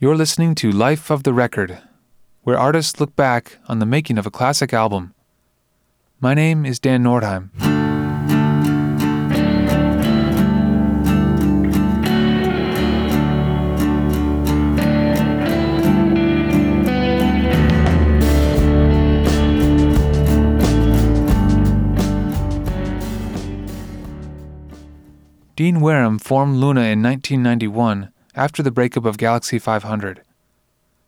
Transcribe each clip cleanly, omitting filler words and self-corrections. You're listening to Life of the Record, where artists look back on the making of a classic album. My name is Dan Nordheim. Dean Wareham formed Luna in 1991 after the breakup of Galaxy 500.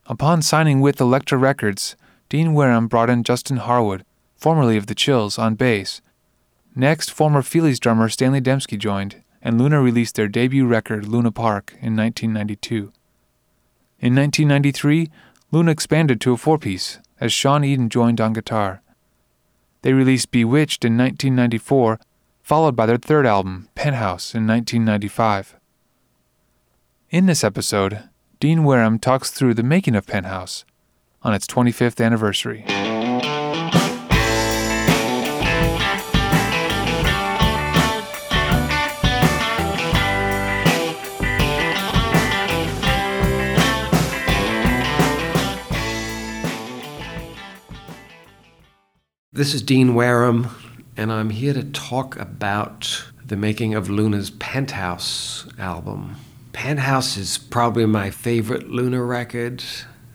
Upon signing with Elektra Records, Dean Wareham brought in Justin Harwood, formerly of The Chills, on bass. Next, former Feelies drummer Stanley Dembski joined, and Luna released their debut record, Luna Park, in 1992. In 1993, Luna expanded to a four-piece, as Sean Eden joined on guitar. They released Bewitched in 1994, followed by their third album, Penthouse, in 1995. In this episode, Dean Wareham talks through the making of Penthouse on its 25th anniversary. This is Dean Wareham, and I'm here to talk about the making of Luna's Penthouse album. Penthouse is probably my favorite Luna record.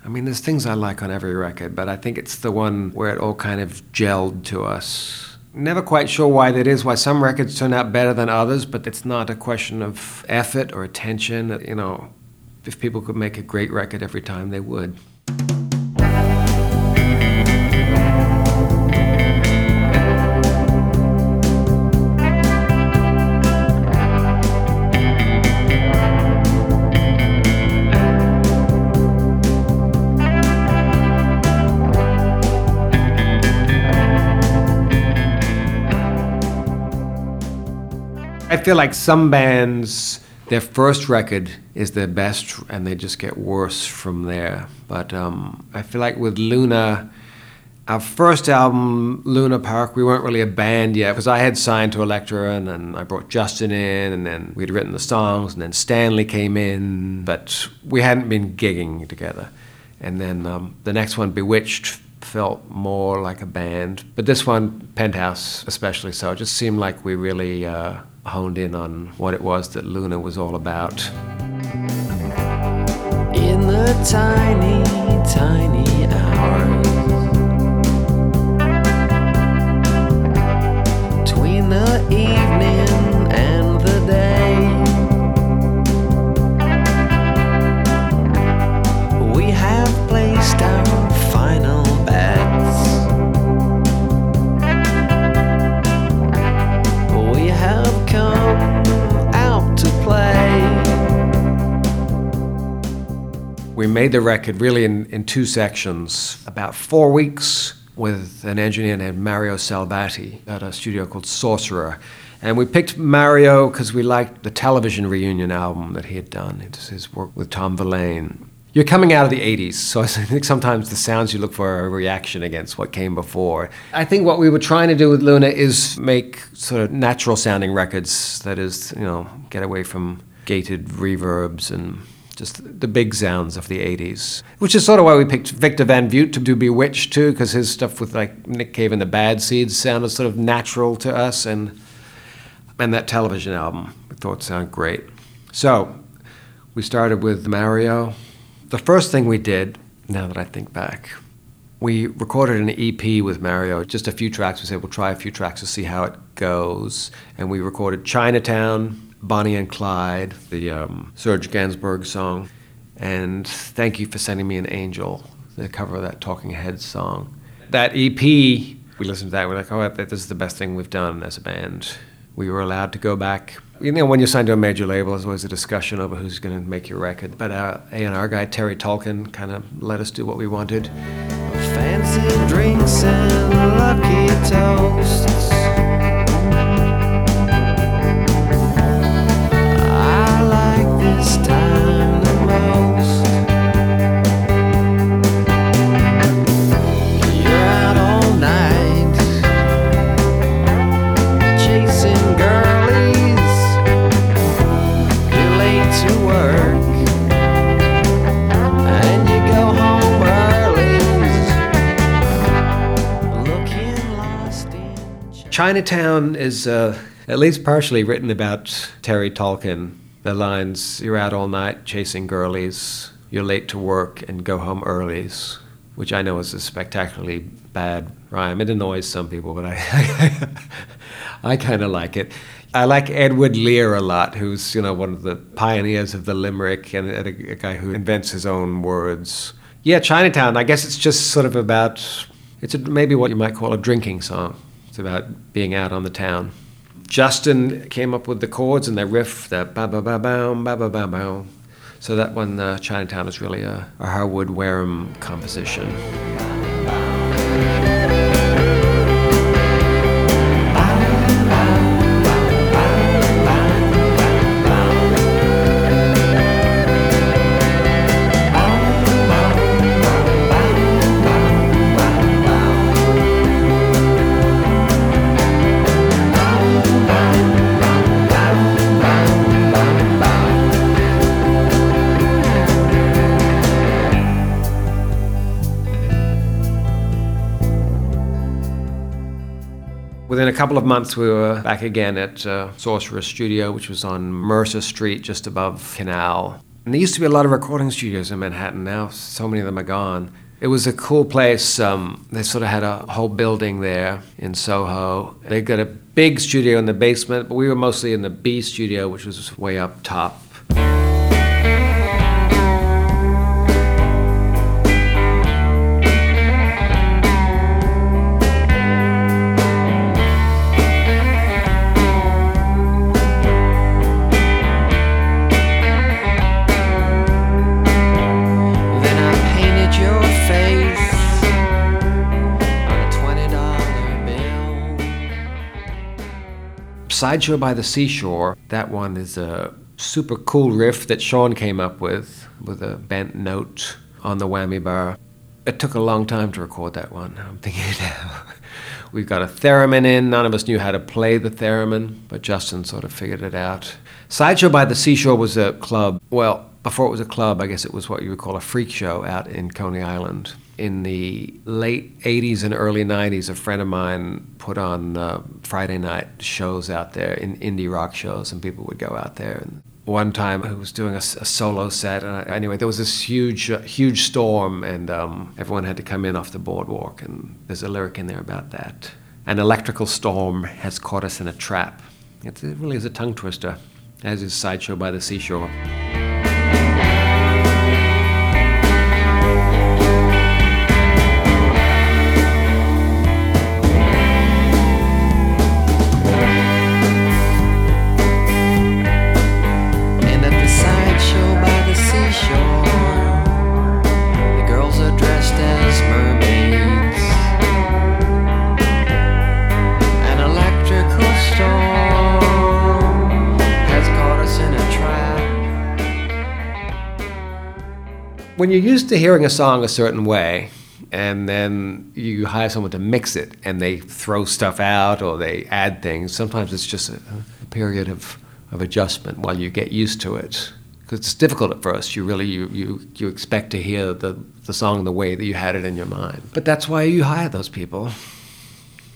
I mean, there's things I like on every record, but I think it's the one where it all kind of gelled to us. Never quite sure why that is, why some records turn out better than others, but it's not a question of effort or attention. You know, if people could make a great record every time, they would. I feel like some bands, their first record is their best and they just get worse from there. But I feel like with Luna, our first album, Luna Park, we weren't really a band yet because I had signed to Elektra and then I brought Justin in and then we'd written the songs and then Stanley came in, but we hadn't been gigging together. And then the next one, Bewitched, felt more like a band. But this one, Penthouse especially so, it just seemed like we really honed in on what it was that Luna was all about. In the tiny, tiny hours between the evening and the day, we have placed our final bets. We made the record really in two sections, about 4 weeks with an engineer named Mario Salvati at a studio called Sorcerer. And we picked Mario because we liked the television reunion album that he had done. It's his work with Tom Verlaine. You're coming out of the 80s, so I think sometimes the sounds you look for are a reaction against what came before. I think what we were trying to do with Luna is make sort of natural sounding records, that is, you know, get away from gated reverbs and just the big sounds of the 80s, which is sort of why we picked Victor Van Vught to do Bewitched too, because his stuff with like Nick Cave and the Bad Seeds sounded sort of natural to us, and that television album we thought sounded great. So we started with Mario. The first thing we did, now that I think back, we recorded an EP with Mario, just a few tracks. We said we'll try a few tracks to see how it goes, and we recorded Chinatown, Bonnie and Clyde, the Serge Gainsbourg song, and Thank You for Sending Me an Angel, the cover of that Talking Heads song. That EP, we listened to that, we're like, oh, this is the best thing we've done as a band. We were allowed to go back. You know, when you're signed to a major label, there's always a discussion over who's going to make your record, but our A&R guy, Terry Tolkien, kind of let us do what we wanted. Fancy drinks and lucky toasts. This time the most. You're out all night chasing girlies. You're late to work. Chinatown is at least partially written about Terry Tolkien. The lines, you're out all night chasing girlies, you're late to work and go home earlies, which I know is a spectacularly bad rhyme. It annoys some people, but I kind of like it. I like Edward Lear a lot, who's, you know, one of the pioneers of the limerick and a guy who invents his own words. Yeah, Chinatown, I guess it's just sort of about, it's maybe what you might call a drinking song. It's about being out on the town. Justin came up with the chords and the riff, the ba-ba-ba-boom, ba-ba-ba-boom. So that one, Chinatown, is really a Harwood Wareham composition. Within a couple of months, we were back again at Sorcerer Studio, which was on Mercer Street, just above Canal. And there used to be a lot of recording studios in Manhattan. Now, so many of them are gone. It was a cool place. They sort of had a whole building there in Soho. They got a big studio in the basement, but we were mostly in the B studio, which was way up top. Sideshow by the Seashore, that one is a super cool riff that Sean came up with a bent note on the whammy bar. It took a long time to record that one, I'm thinking now. We've got a theremin in, none of us knew how to play the theremin, but Justin sort of figured it out. Sideshow by the Seashore was a club, well, before it was a club, I guess it was what you would call a freak show out in Coney Island. In the late 80s and early 90s, a friend of mine put on Friday night shows out there, in indie rock shows, and people would go out there. And one time I was doing a solo set, and anyway, there was this huge storm, and everyone had to come in off the boardwalk, and there's a lyric in there about that. An electrical storm has caught us in a trap. It really is a tongue twister, as is Sideshow by the Seashore. When you're used to hearing a song a certain way, and then you hire someone to mix it, and they throw stuff out or they add things, sometimes it's just a period of adjustment while you get used to it. Because it's difficult at first. You expect to hear the song the way that you had it in your mind. But that's why you hire those people,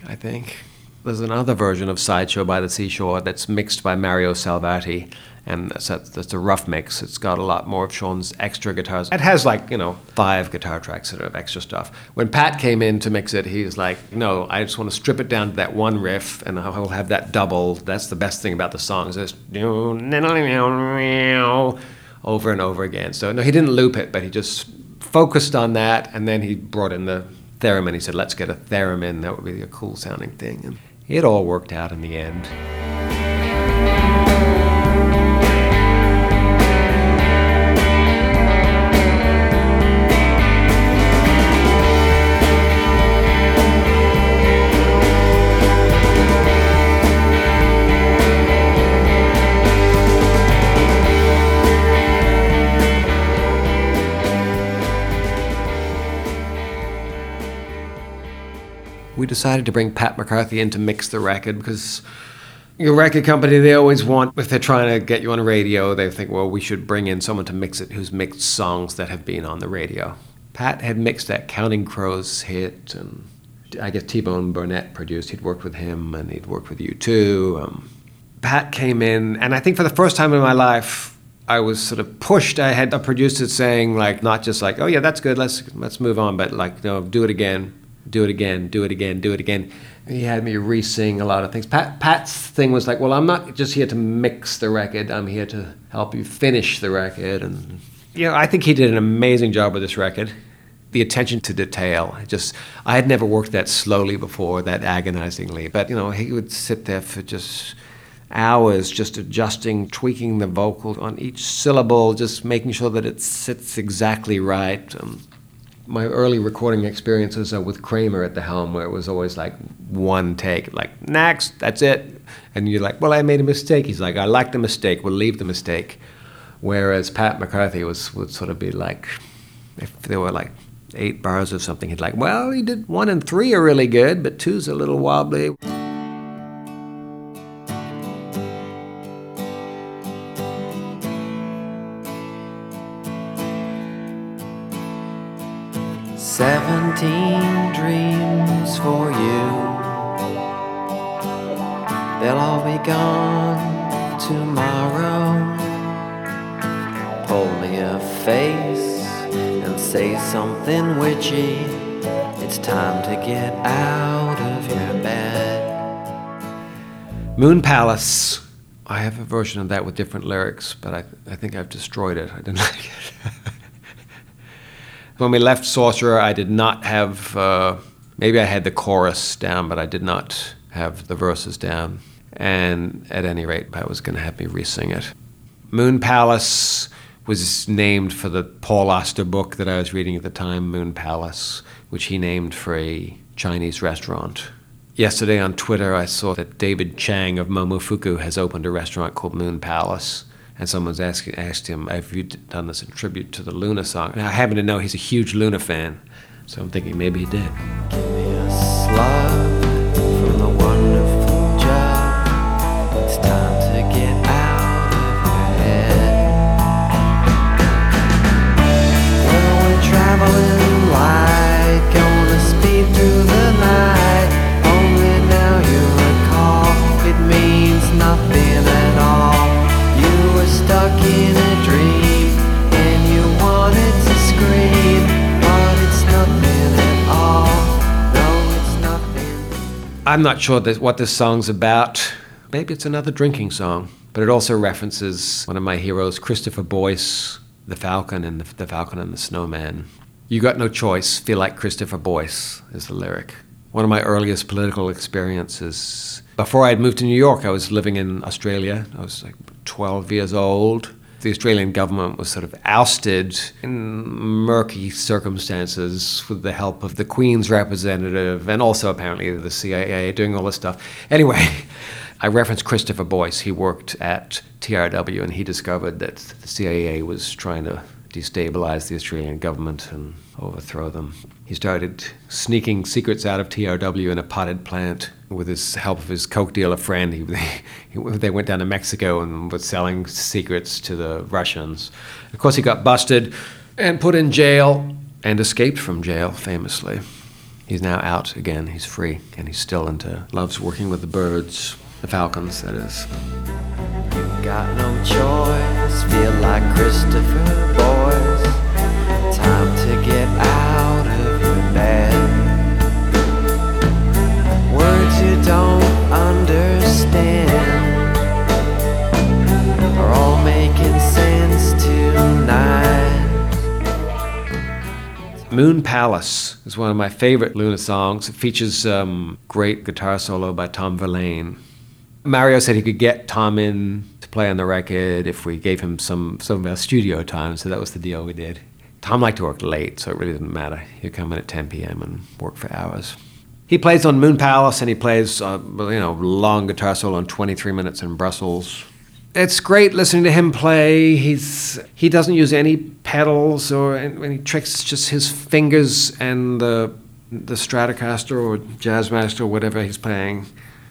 I think. There's another version of Sideshow by the Seashore that's mixed by Mario Salvati, and that's a rough mix. It's got a lot more of Sean's extra guitars. It has, like, you know, 5 guitar tracks that are extra stuff. When Pat came in to mix it, he's like, no, I just want to strip it down to that one riff, and I'll have that double. That's the best thing about the song, is this over and over again. So, no, he didn't loop it, but he just focused on that, and then he brought in the theremin. He said, let's get a theremin. That would be a cool-sounding thing. And it all worked out in the end. We decided to bring Pat McCarthy in to mix the record because your record company, they always want, if they're trying to get you on radio, they think, well, we should bring in someone to mix it who's mixed songs that have been on the radio. Pat had mixed that Counting Crows hit and I guess T-Bone Burnett produced. He'd worked with him and he'd worked with U2. Pat came in, and I think for the first time in my life, I was sort of pushed. I had a producer saying, like, not just like, oh yeah, that's good, let's move on, but like, no, do it again, do it again, do it again, do it again. And he had me re-sing a lot of things. Pat's thing was like, well, I'm not just here to mix the record, I'm here to help you finish the record. And you know, I think he did an amazing job with this record. The attention to detail, I had never worked that slowly before, that agonizingly, but you know, he would sit there for just hours just adjusting, tweaking the vocal on each syllable, just making sure that it sits exactly right. My early recording experiences are with Kramer at the helm, where it was always like one take, like next, that's it. And you're like, well, I made a mistake. He's like, I like the mistake, we'll leave the mistake. Whereas Pat McCarthy would sort of be like, if there were like 8 bars of something, he'd like, well, he did 1 and 3 are really good, but 2's a little wobbly. For you, they'll all be gone tomorrow. Pull me a face and say something witchy. It's time to get out of your bed. Moon Palace. I have a version of that with different lyrics, but I think I've destroyed it. I didn't like it. When we left Sorcerer, I did not have... maybe I had the chorus down, but I did not have the verses down. And at any rate, Pat was going to have me re-sing it. Moon Palace was named for the Paul Auster book that I was reading at the time, Moon Palace, which he named for a Chinese restaurant. Yesterday on Twitter, I saw that David Chang of Momofuku has opened a restaurant called Moon Palace. And someone's asked him, have you done this in tribute to the Luna song? And I happen to know he's a huge Luna fan. So I'm thinking maybe he did. Give me a slug from the wonderful job. It's time to get out of your head. Well, we're traveling light, gonna speed through the night. Only now you recall, it means nothing at all. You were stuck in a dream, and you wanted to scream. I'm not sure what this song's about. Maybe it's another drinking song, but it also references one of my heroes, Christopher Boyce, the Falcon and the Falcon and the Snowman. You got no choice, feel like Christopher Boyce is the lyric. One of my earliest political experiences. Before I had moved to New York, I was living in Australia. I was like 12 years old. The Australian government was sort of ousted in murky circumstances with the help of the Queen's representative and also apparently the CIA doing all this stuff. Anyway, I referenced Christopher Boyce. He worked at TRW and he discovered that the CIA was trying to destabilize the Australian government and overthrow them. He started sneaking secrets out of TRW in a potted plant with his help of his coke dealer friend. They went down to Mexico and were selling secrets to the Russians. Of course, he got busted and put in jail and escaped from jail, famously. He's now out again, he's free, and he's still loves working with the birds, the falcons, that is. Got no choice, feel like Christopher Boyce. Time to get out of your bed. Words you don't understand are all making sense tonight. Moon Palace is one of my favorite Luna songs. It features a great guitar solo by Tom Verlaine. Mario said he could get Tom in to play on the record if we gave him some of our studio time, so that was the deal we did. Tom liked to work late, so it really didn't matter. He'd come in at 10 p.m. and work for hours. He plays on Moon Palace, and he plays long guitar solo on 23 Minutes in Brussels. It's great listening to him play. He doesn't use any pedals or any tricks. It's just his fingers and the Stratocaster or Jazzmaster or whatever he's playing.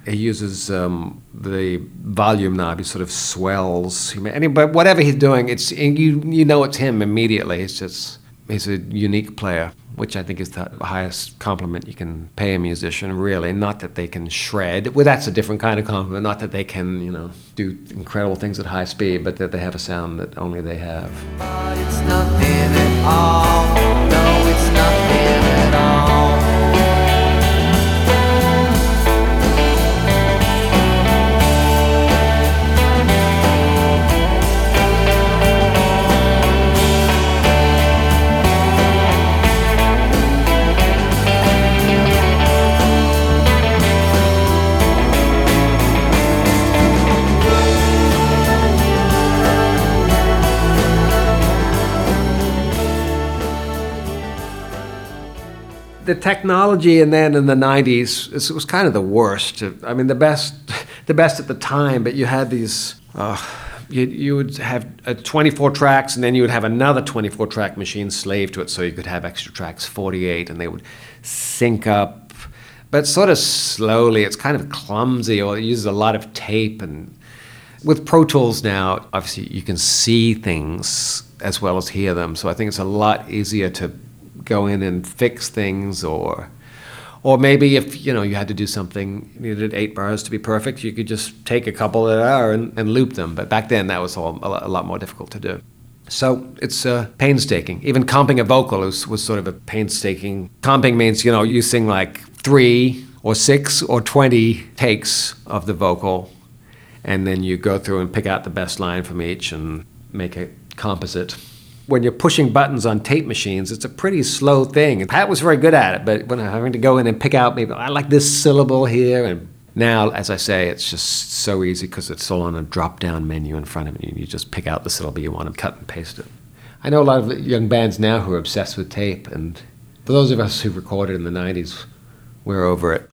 He uses the volume knob. He sort of swells. But whatever he's doing, it's you know it's him immediately. He's a unique player. which I think is the highest compliment you can pay a musician, really. Not that they can shred. Well, that's a different kind of compliment. Not that they can, you know, do incredible things at high speed, but that they have a sound that only they have. But it's nothing at all. No, it's nothing at all. The technology, and then in the 90s, it was kind of the worst. I mean, the best at the time, but you had these, you would have 24 tracks, and then you would have another 24-track machine slave to it, so you could have extra tracks, 48, and they would sync up. But sort of slowly, it's kind of clumsy, or it uses a lot of tape. And with Pro Tools now, obviously, you can see things as well as hear them, so I think it's a lot easier to go in and fix things, or maybe if you had to do something, you needed 8 bars to be perfect, you could just take a couple that are and loop them. But back then that was all a lot more difficult to do. So it's painstaking. Even comping a vocal was sort of a painstaking. Comping means you sing like 3 or 6 or 20 takes of the vocal, and then you go through and pick out the best line from each and make a composite. When you're pushing buttons on tape machines, it's a pretty slow thing. Pat was very good at it, but when I'm having to go in and pick out, maybe I like this syllable here, and now, as I say, it's just so easy because it's all on a drop-down menu in front of you. You just pick out the syllable you want and cut and paste it. I know a lot of young bands now who are obsessed with tape, and for those of us who recorded in the 90s, we're over it.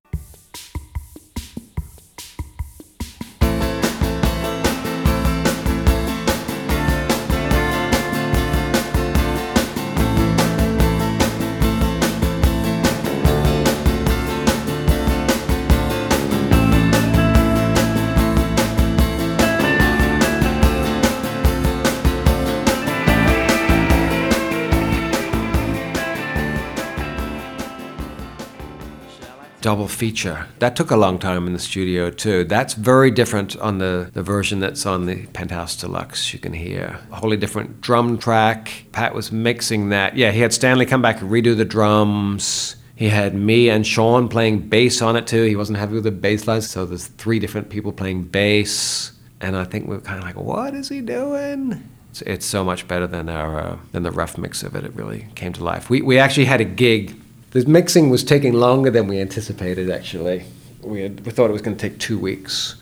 Double feature. That took a long time in the studio too. That's very different on the version that's on the Penthouse Deluxe. You can hear a wholly different drum track. Pat was mixing that. Yeah, he had Stanley come back and redo the drums. He had me and Sean playing bass on it too. He wasn't happy with the bass lines, so there's 3 different people playing bass. And I think we were kind of like, what is he doing? It's so much better than than the rough mix of it. It really came to life. We actually had a gig. The mixing was taking longer than we anticipated, actually. We thought it was going to take 2 weeks,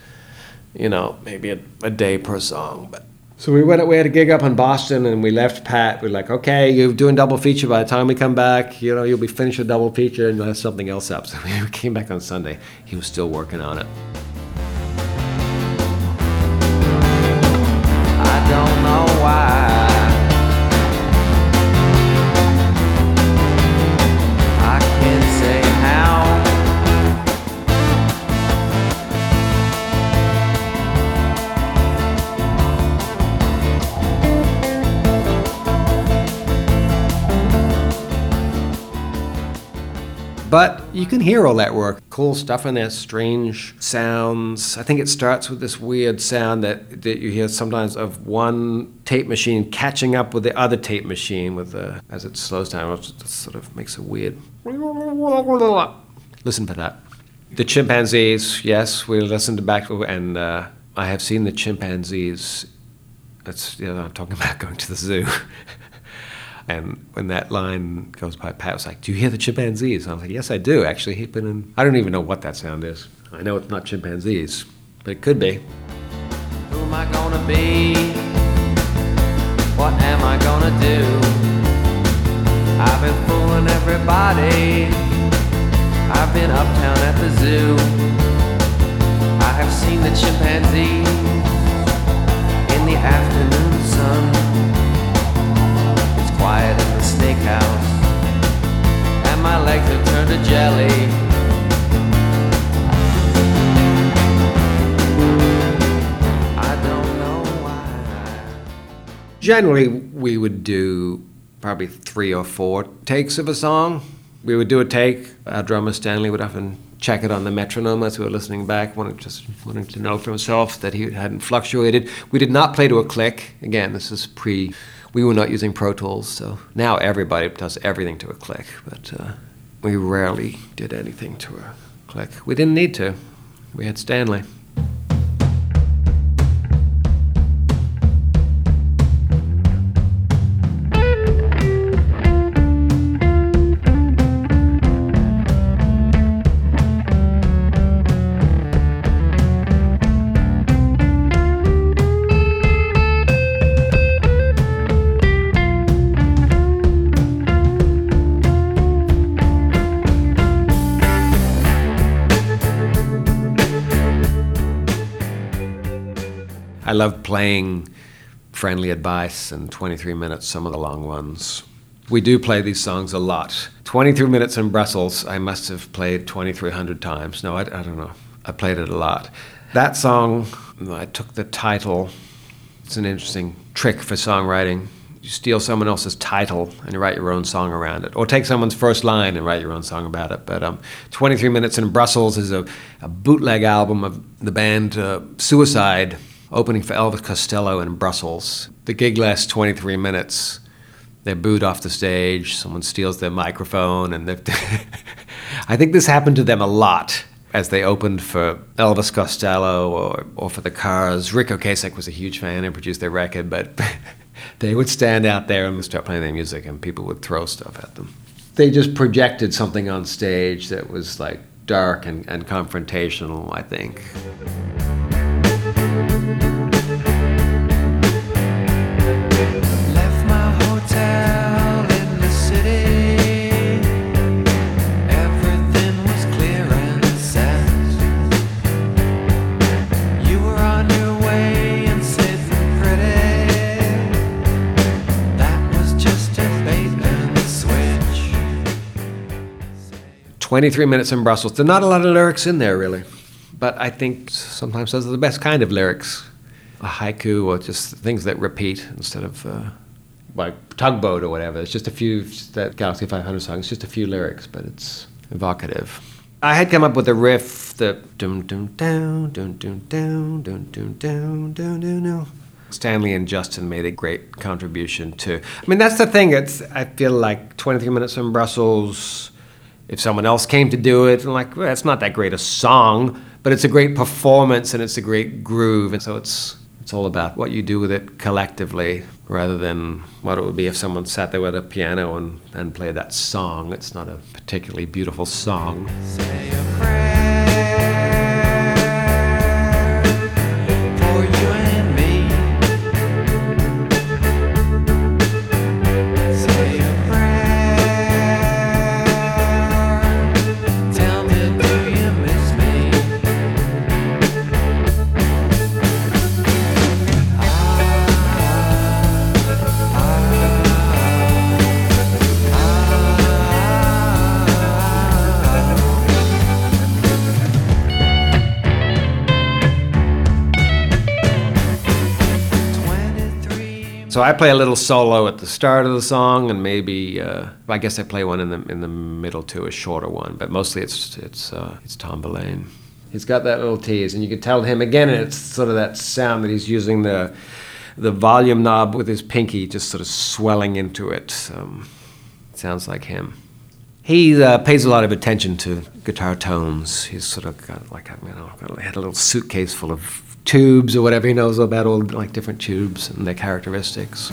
maybe a day per song. But so we had a gig up in Boston, and we left Pat. We're like, okay, you're doing double feature. By the time we come back, you'll be finished with double feature, and you'll have something else up. So we came back on Sunday. He was still working on it. I don't know why. But you can hear all that work. Cool stuff in there, strange sounds. I think it starts with this weird sound that you hear sometimes of one tape machine catching up with the other tape machine as it slows down. It just sort of makes a weird... Listen for that. The chimpanzees, yes, we listened back to, and I have seen the chimpanzees. That's, I'm talking about going to the zoo. And when that line goes by, Pat was like, do you hear the chimpanzees? And I was like, yes, I do, actually. He'd been in... I don't even know what that sound is. I know it's not chimpanzees, but it could be. Who am I gonna be? What am I gonna do? I've been fooling everybody. I've been uptown at the zoo. I have seen the chimpanzee in the afternoon sun. Quiet in the steakhouse, and my legs have turned to jelly. I don't know why. Generally, we would do probably 3 or 4 takes of a song. We would do a take. Our drummer Stanley would often check it on the metronome as we were listening back, wanting to know for himself that he hadn't fluctuated. We did not play to a click. Again, this is pre. We were not using Pro Tools, so now everybody does everything to a click. But we rarely did anything to a click. We didn't need to. We had Stanley. I love playing Friendly Advice and 23 Minutes, some of the long ones. We do play these songs a lot. 23 Minutes in Brussels, I must have played 2,300 times. No, I don't know. I played it a lot. That song, I took the title. It's an interesting trick for songwriting. You steal someone else's title and you write your own song around it. Or take someone's first line and write your own song about it. But 23 Minutes in Brussels is a bootleg album of the band Suicide, opening for Elvis Costello in Brussels. The gig lasts 23 minutes. They're booed off the stage, someone steals their microphone, and I think this happened to them a lot as they opened for Elvis Costello or for the Cars. Rick Ocasek was a huge fan and produced their record, but they would stand out there and start playing their music, and people would throw stuff at them. They just projected something on stage that was like dark and confrontational, I think. "23 Minutes in Brussels." There are not a lot of lyrics in there, really. But I think sometimes those are the best kind of lyrics. A haiku or just things that repeat instead of like Tugboat or whatever. It's just a few, that Galaxy 500 song, it's just a few lyrics, but it's evocative. I had come up with a riff that dum dum down, dum dum down, dum dum down, dum dum down. Stanley and Justin made a great contribution too. I mean, that's the thing. I feel like 23 Minutes in Brussels, if someone else came to do it, I'm like, well, it's not that great a song, but it's a great performance and it's a great groove. And so it's all about what you do with it collectively rather than what it would be if someone sat there with a piano and played that song. It's not a particularly beautiful song. Say a prayer. So I play a little solo at the start of the song, and maybe I guess I play one in the middle too, a shorter one. But mostly it's Tom Verlaine. He's got that little tease, and you can tell him again. And it's sort of that sound that he's using the volume knob with his pinky, just sort of swelling into it. Sounds like him. He pays a lot of attention to guitar tones. He's sort of got had a little suitcase full of tubes or whatever. He knows about all different tubes and their characteristics.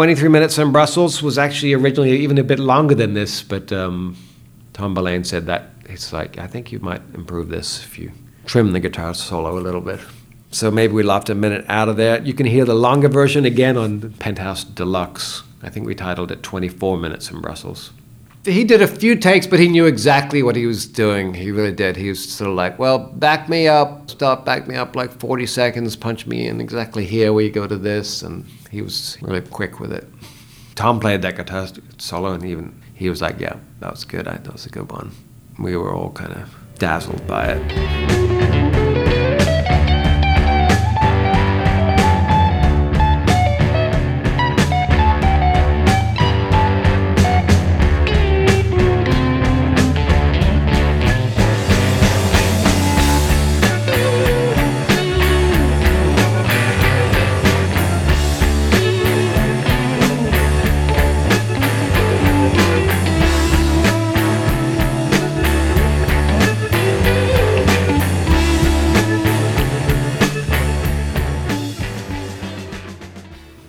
23 minutes in Brussels was actually originally even a bit longer than this, but Tom Verlaine said that. It's like, I think you might improve this if you trim the guitar solo a little bit. So maybe we lopped a minute out of there. You can hear the longer version again on Penthouse Deluxe. I think we titled it 24 Minutes in Brussels. He did a few takes, but he knew exactly what he was doing. He really did. He was sort of like, well, back me up, stop, back me up like 40 seconds, punch me in exactly here where you go to this. And he was really quick with it. Tom played that guitar solo, and he was like, yeah, that was good. That was a good one. We were all kind of dazzled by it.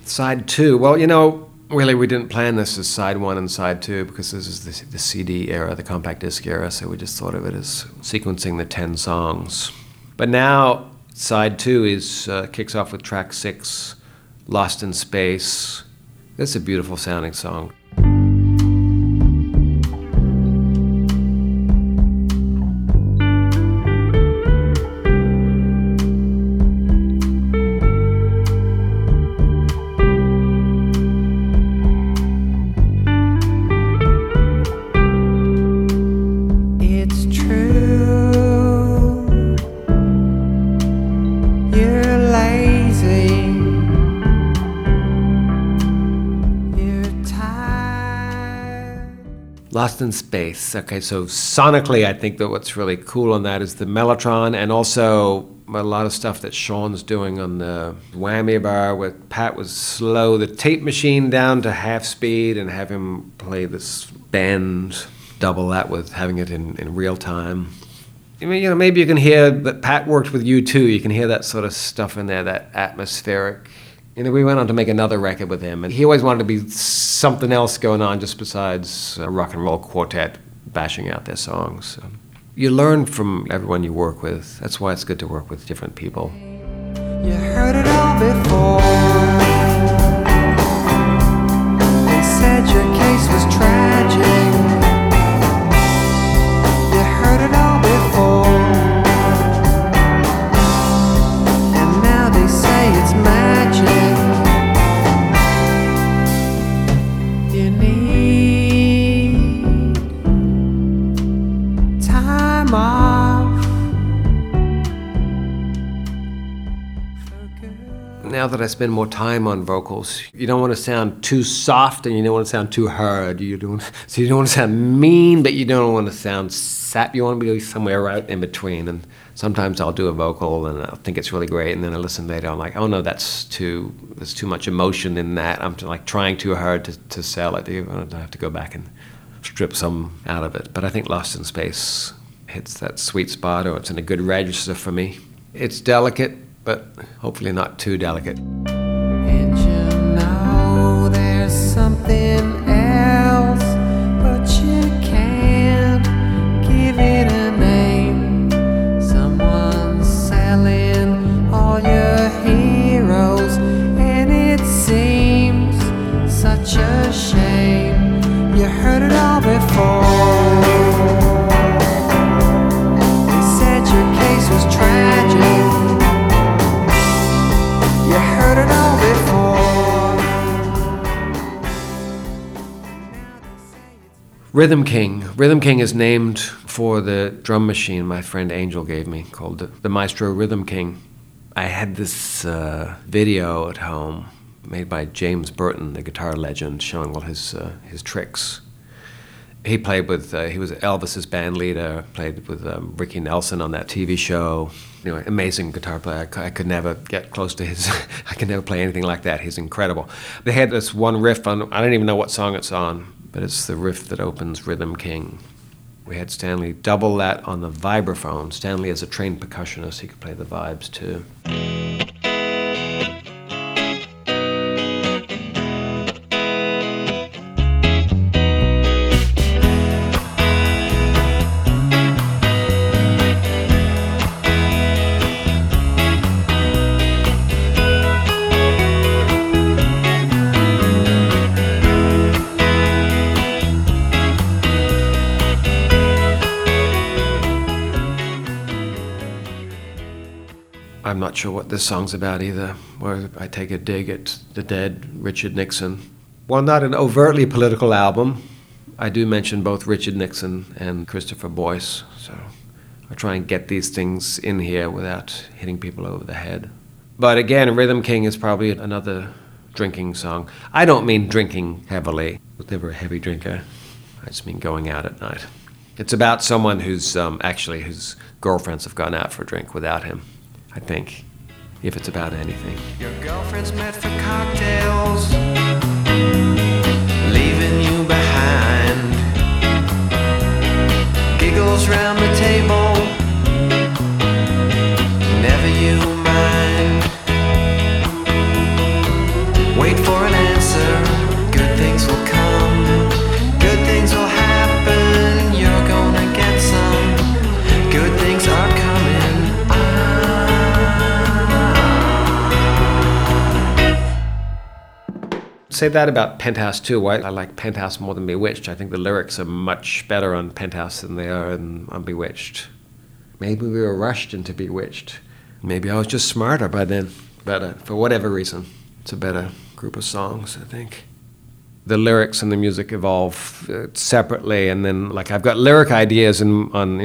Side two. Well, you know, really we didn't plan this as side one and side two because this is the CD era, the compact disc era, so we just thought of it as sequencing the 10 songs. But now side two is kicks off with track 6, Lost in Space. That's a beautiful sounding song. Lost in Space. Okay, so sonically, I think that what's really cool on that is the mellotron and also a lot of stuff that Sean's doing on the whammy bar where Pat was slow the tape machine down to half speed and have him play this bend, double that with having it in real time. I mean, you know, maybe you can hear that Pat worked with you too. You can hear that sort of stuff in there, that atmospheric. You know, we went on to make another record with him, and he always wanted to be something else going on just besides a rock and roll quartet bashing out their songs. So you learn from everyone you work with. That's why it's good to work with different people. You heard it all before. They said your case was tragic. You heard it all before. And now they say it's magic. Now that I spend more time on vocals, you don't want to sound too soft and you don't want to sound too hard. So you don't want to sound mean, but you don't want to sound sap. You want to be somewhere right in between. And sometimes I'll do a vocal and I'll think it's really great, and then I listen later. I'm like, oh no, there's too much emotion in that. I'm like trying too hard to sell it. I don't have to go back and strip some out of it. But I think Lost in Space hits that sweet spot, or it's in a good register for me. It's delicate, but hopefully not too delicate. And you know there's something else, but you can't give it a name. Someone's selling all your heroes, and it seems such a shame. You heard it all before. They said your case was tragic. Rhythm King. Rhythm King is named for the drum machine my friend Angel gave me, called the Maestro Rhythm King. I had this video at home made by James Burton, the guitar legend, showing all his tricks. He played with, he was Elvis's band leader, played with Ricky Nelson on that TV show. You know, amazing guitar player. I could never get close to his, I could never play anything like that. He's incredible. They had this one riff on, I don't even know what song it's on, but it's the riff that opens Rhythm King. We had Stanley double that on the vibraphone. Stanley is a trained percussionist, he could play the vibes too. I'm not sure what this song's about either, where I take a dig at the dead Richard Nixon. While not an overtly political album, I do mention both Richard Nixon and Christopher Boyce, so I try and get these things in here without hitting people over the head. But again, Rhythm King is probably another drinking song. I don't mean drinking heavily. I was never a heavy drinker. I just mean going out at night. It's about someone who's actually whose girlfriends have gone out for a drink without him, I think, if it's about anything. Your girlfriend's met for cocktails, leaving you behind. Giggles round the table, never you mind. Wait for an answer, good things will come, good things will happen, you're gonna get some, good things are coming. Say that about Penthouse too. I like Penthouse more than Bewitched. I think the lyrics are much better on Penthouse than they are on Bewitched. Maybe we were rushed into Bewitched. Maybe I was just smarter by then, but for whatever reason, it's a better group of songs, I think. The lyrics and the music evolve separately, and then like I've got lyric ideas on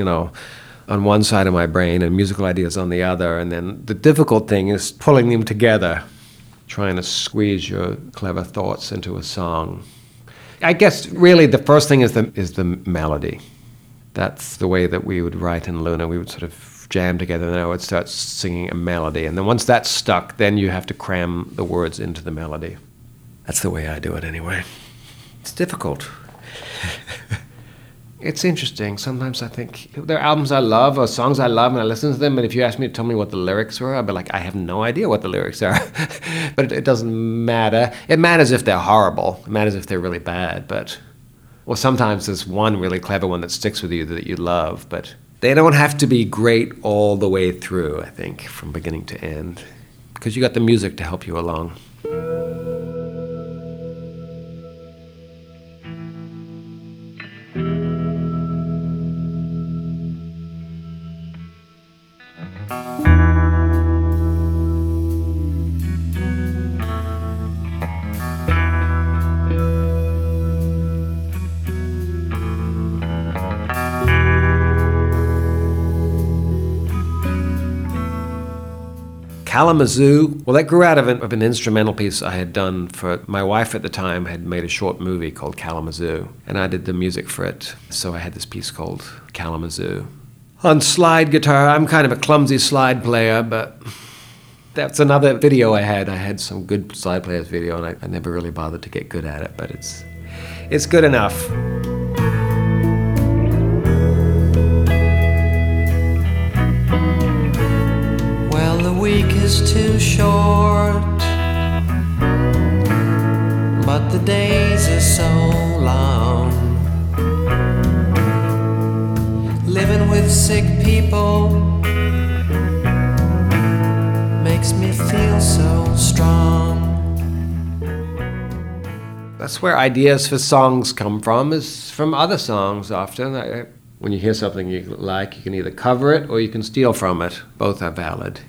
one side of my brain and musical ideas on the other, and then the difficult thing is pulling them together, trying to squeeze your clever thoughts into a song. I guess really the first thing is the melody. That's the way that we would write in Luna. We would sort of jam together, and I would start singing a melody, and then once that's stuck, then you have to cram the words into the melody. That's the way I do it anyway. It's difficult. It's interesting. Sometimes I think there are albums I love or songs I love and I listen to them, and if you ask me to tell me what the lyrics were, I'd be like, I have no idea what the lyrics are. But it doesn't matter. It matters if they're horrible. It matters if they're really bad, but... Well, sometimes there's one really clever one that sticks with you that you love, but... They don't have to be great all the way through, I think, from beginning to end, because you got the music to help you along. Kalamazoo, well, that grew out of an instrumental piece I had done for, my wife at the time had made a short movie called Kalamazoo, and I did the music for it, so I had this piece called Kalamazoo. On slide guitar, I'm kind of a clumsy slide player, but that's another video I had. I had some good slide players video, and I never really bothered to get good at it, but it's good enough. Is too short, but the days are so long, living with sick people makes me feel so strong. That's where ideas for songs come from, is from other songs often. When you hear something you like, you can either cover it or you can steal from it. Both are valid.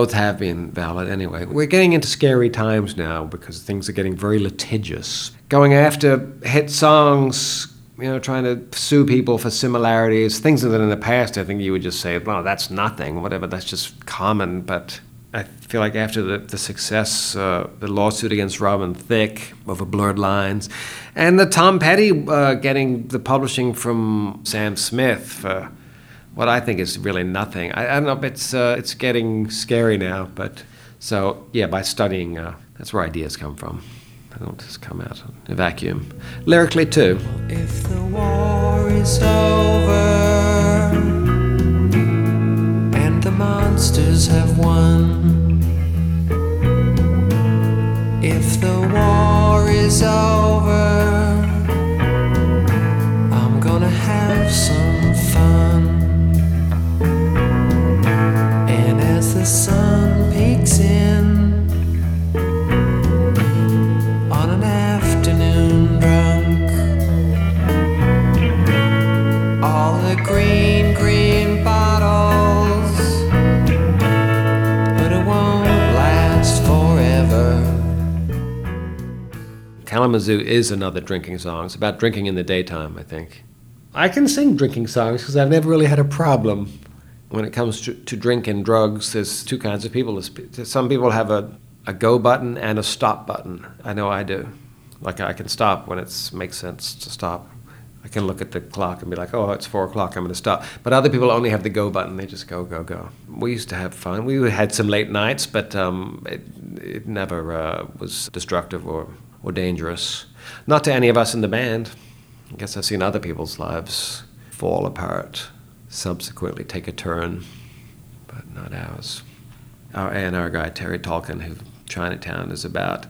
Both have been valid anyway. We're getting into scary times now because things are getting very litigious. Going after hit songs, trying to sue people for similarities, things that in the past I think you would just say, well, that's nothing, whatever, that's just common. But I feel like after the success, the lawsuit against Robin Thicke over Blurred Lines, and the Tom Petty getting the publishing from Sam Smith for what I think is really nothing. I don't know if it's getting scary now, but so yeah, by studying, that's where ideas come from. They don't just come out in a vacuum. Lyrically too. If the war is over and the monsters have won, if the war is over, I'm gonna have some fun. The sun peeks in on an afternoon drunk. All the green bottles Kalamazoo is another drinking song. It's about drinking in the daytime, I think. I can sing drinking songs because I've never really had a problem. When it comes to drink and drugs, there's two kinds of people. Some people have a go button and a stop button. I know I do. Like, I can stop when it makes sense to stop. I can look at the clock and be like, oh, it's 4 o'clock, I'm going to stop. But other people only have the go button. They just go, go, go. We used to have fun. We had some late nights, but it never was destructive or dangerous. Not to any of us in the band. I guess I've seen other people's lives fall apart, subsequently take a turn, but not ours. Our A&R guy, Terry Tolkien, who Chinatown is about,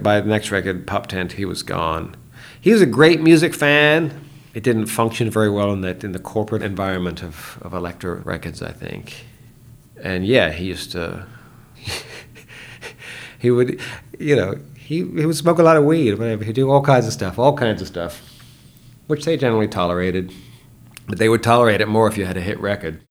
by the next record, Pop Tent, he was gone. He was a great music fan. It didn't function very well in the corporate environment of Elektra Records, I think. And yeah, he used to, he would, you know, he would smoke a lot of weed, whatever. He'd do all kinds of stuff, which they generally tolerated. But they would tolerate it more if you had a hit record.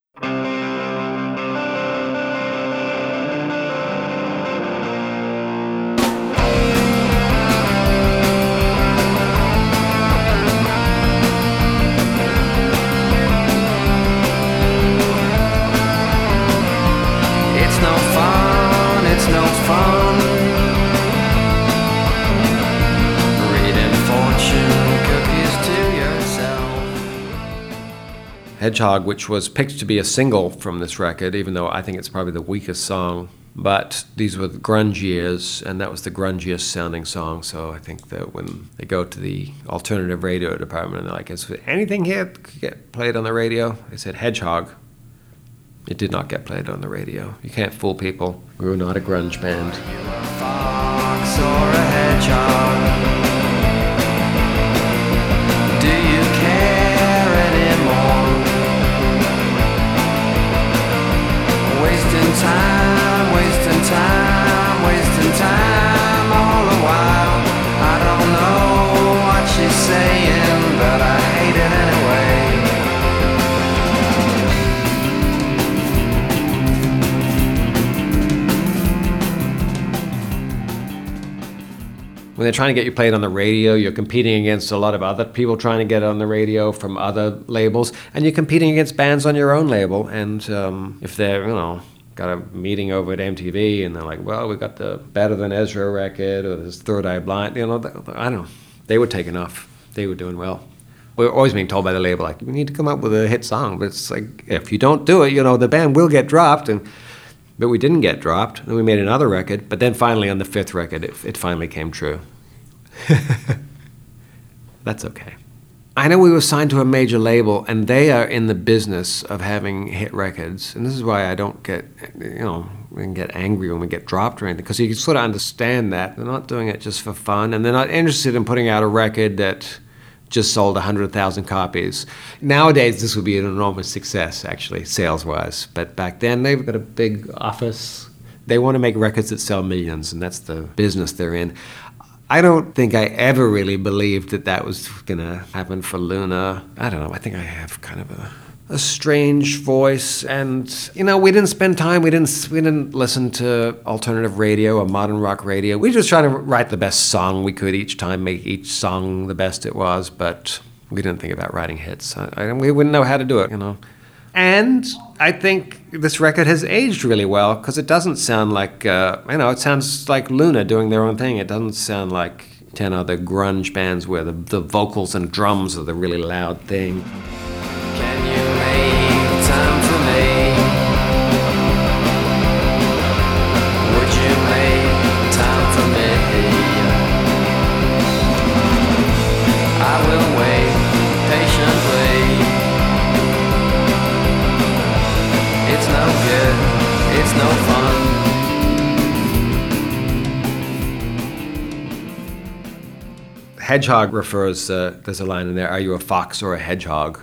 Hedgehog, which was picked to be a single from this record, even though I think it's probably the weakest song. But these were the grunge years, and that was the grungiest sounding song. So I think that when they go to the alternative radio department and they're like, is anything here could get played on the radio? They said Hedgehog. It did not get played on the radio. You can't fool people. We were not a grunge band. Are you a fox or a hedgehog? Wasting time all the while. I don't know what she's saying, but I hate it anyway. When they're trying to get you played on the radio, you're competing against a lot of other people trying to get on the radio from other labels, and you're competing against bands on your own label, and if they're, you know, got a meeting over at MTV, and they're like, well, we got the Better Than Ezra record, or this Third Eye Blind, you know, I don't know. They were taking off. They were doing well. We were always being told by the label, like, we need to come up with a hit song, but it's like, if you don't do it, you know, the band will get dropped, but we didn't get dropped, and we made another record, but then finally on the fifth record, it finally came true. That's okay. I know we were signed to a major label, and they are in the business of having hit records. And this is why I don't get, you know, we can get angry when we get dropped or anything, because you can sort of understand that. They're not doing it just for fun, and they're not interested in putting out a record that just sold 100,000 copies. Nowadays, this would be an enormous success, actually, sales-wise. But back then, they've got a big office. They want to make records that sell millions, and that's the business they're in. I don't think I ever really believed that was going to happen for Luna. I don't know, I think I have kind of a strange voice, and, you know, we didn't spend time, we didn't listen to alternative radio or modern rock radio. We just tried to write the best song we could each time, make each song the best it was, but we didn't think about writing hits. We wouldn't know how to do it, you know. And I think this record has aged really well, because it doesn't sound like, you know, it sounds like Luna doing their own thing. It doesn't sound like 10 other grunge bands where the vocals and drums are the really loud thing. Can you make time for me? Would you make time for me? I will wait patiently. It's no good, it's no fun. Hedgehog refers, there's a line in there, are you a fox or a hedgehog?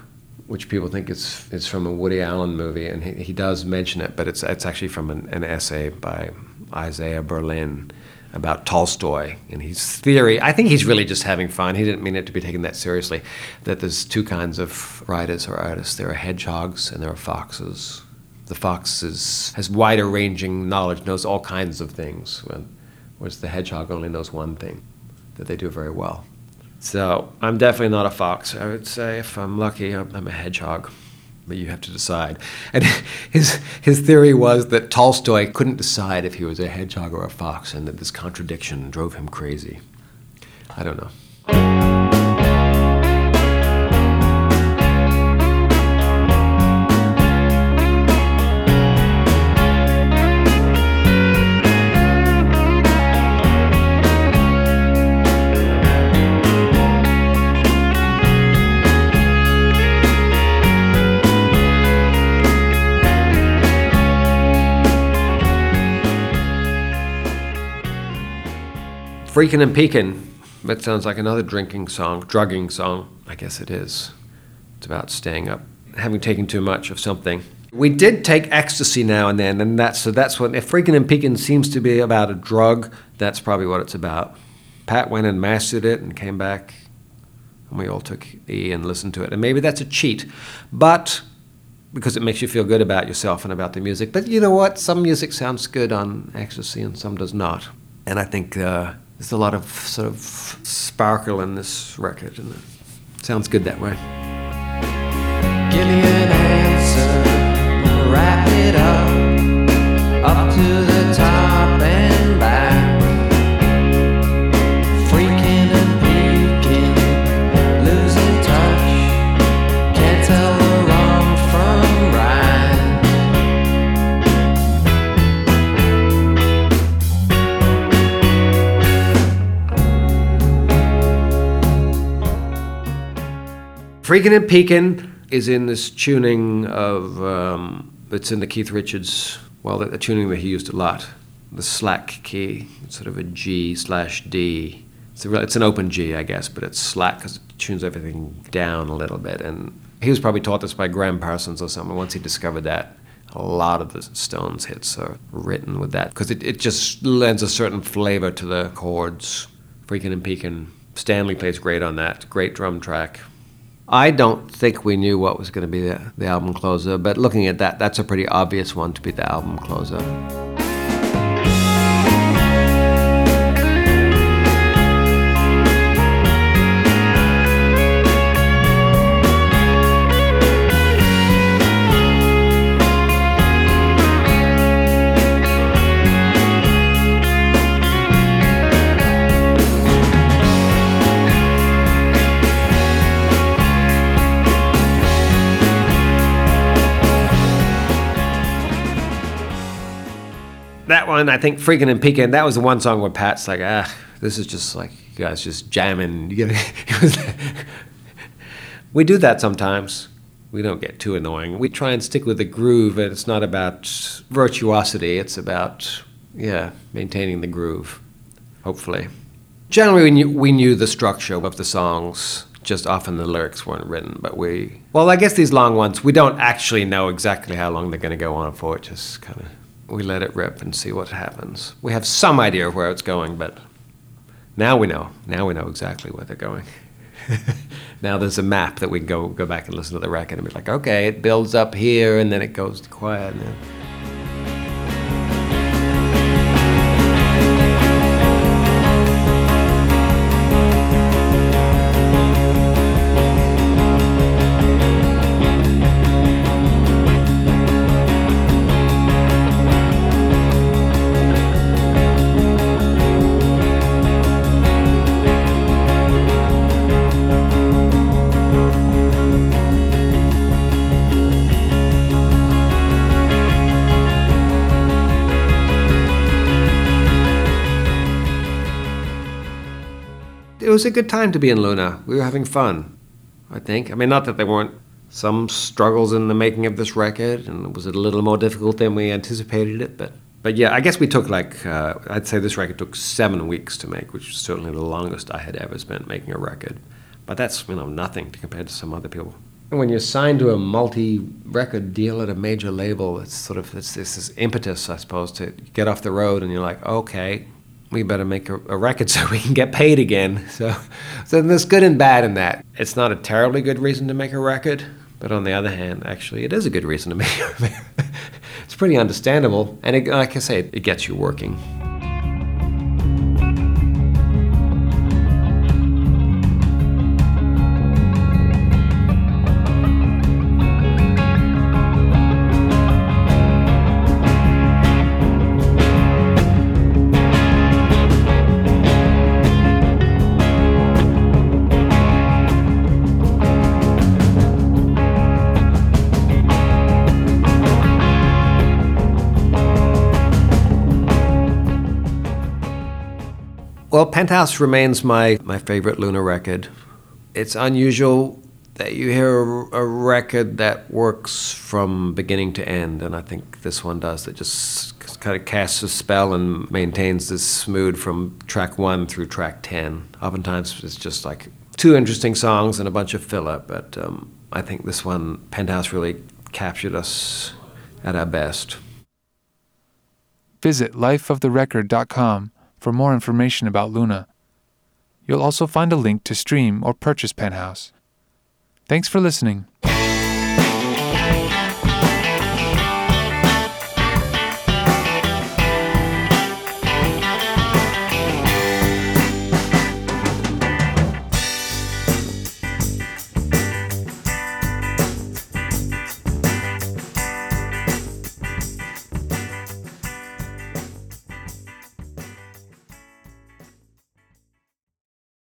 Which people think it's from a Woody Allen movie, and he does mention it, but it's actually from an essay by Isaiah Berlin about Tolstoy and his theory. I think he's really just having fun. He didn't mean it to be taken that seriously, that there's two kinds of writers or artists. There are hedgehogs and there are foxes. The fox has wider-ranging knowledge, knows all kinds of things, whereas the hedgehog only knows one thing. that they do very well. So I'm definitely not a fox. I would say if I'm lucky, I'm a hedgehog. But you have to decide. And his theory was that Tolstoy couldn't decide if he was a hedgehog or a fox, and that this contradiction drove him crazy. I don't know. Freakin' and Peekin', that sounds like another drinking song, drugging song. I guess it is. It's about staying up, having taken too much of something. We did take ecstasy now and then, and that's what, if Freakin' and Peekin' seems to be about a drug, that's probably what it's about. Pat went and mastered it and came back, and we all took E and listened to it. And maybe that's a cheat, but because it makes you feel good about yourself and about the music. But you know what? Some music sounds good on ecstasy and some does not. And I think, there's a lot of sort of sparkle in this record, and it sounds good that way. Give me an answer, wrap it up, up to the top and back. Freaking and peeking, losing touch, can't tell the wrong from right. Freakin' and Peekin' is in this tuning of, it's in the Keith Richards, well, the tuning that he used a lot, the slack key. It's sort of a G/D. It's an open G, I guess, but it's slack because it tunes everything down a little bit. And he was probably taught this by Graham Parsons or something. Once he discovered that, a lot of the Stones hits are written with that because it just lends a certain flavor to the chords. Freakin' and Peekin'. Stanley plays great on that. Great drum track. I don't think we knew what was going to be the album closer, but looking at that, that's a pretty obvious one to be the album closer. That one, I think, Freakin' and Peekin', that was the one song where Pat's like, this is just like, you guys just jamming. We do that sometimes. We don't get too annoying. We try and stick with the groove, and it's not about virtuosity. It's about, maintaining the groove, hopefully. Generally, we knew the structure of the songs. Just often the lyrics weren't written, but I guess these long ones, we don't actually know exactly how long they're going to go on for. It just kind of... We let it rip and see what happens. We have some idea of where it's going, but now we know. Now we know exactly where they're going. Now there's a map that we can go back and listen to the record and be like, okay, it builds up here and then it goes to quiet. And then... It was a good time to be in Luna. We were having fun, I think. I mean, not that there weren't some struggles in the making of this record, and it was a little more difficult than we anticipated it, but yeah, I guess we took I'd say this record took 7 weeks to make, which was certainly the longest I had ever spent making a record. But that's, nothing compared to some other people. And when you're signed to a multi-record deal at a major label, it's this impetus, I suppose, to get off the road, and you're like, okay, we better make a record so we can get paid again. So there's good and bad in that. It's not a terribly good reason to make a record, but on the other hand, actually, it is a good reason to make a record. It's pretty understandable, and it gets you working. Well, Penthouse remains my favorite Luna record. It's unusual that you hear a record that works from beginning to end, and I think this one does, that just kind of casts a spell and maintains this mood from track 1 through track 10. Oftentimes it's just like two interesting songs and a bunch of filler, but I think this one, Penthouse, really captured us at our best. Visit lifeoftherecord.com for more information about Luna. You'll also find a link to stream or purchase Penthouse. Thanks for listening.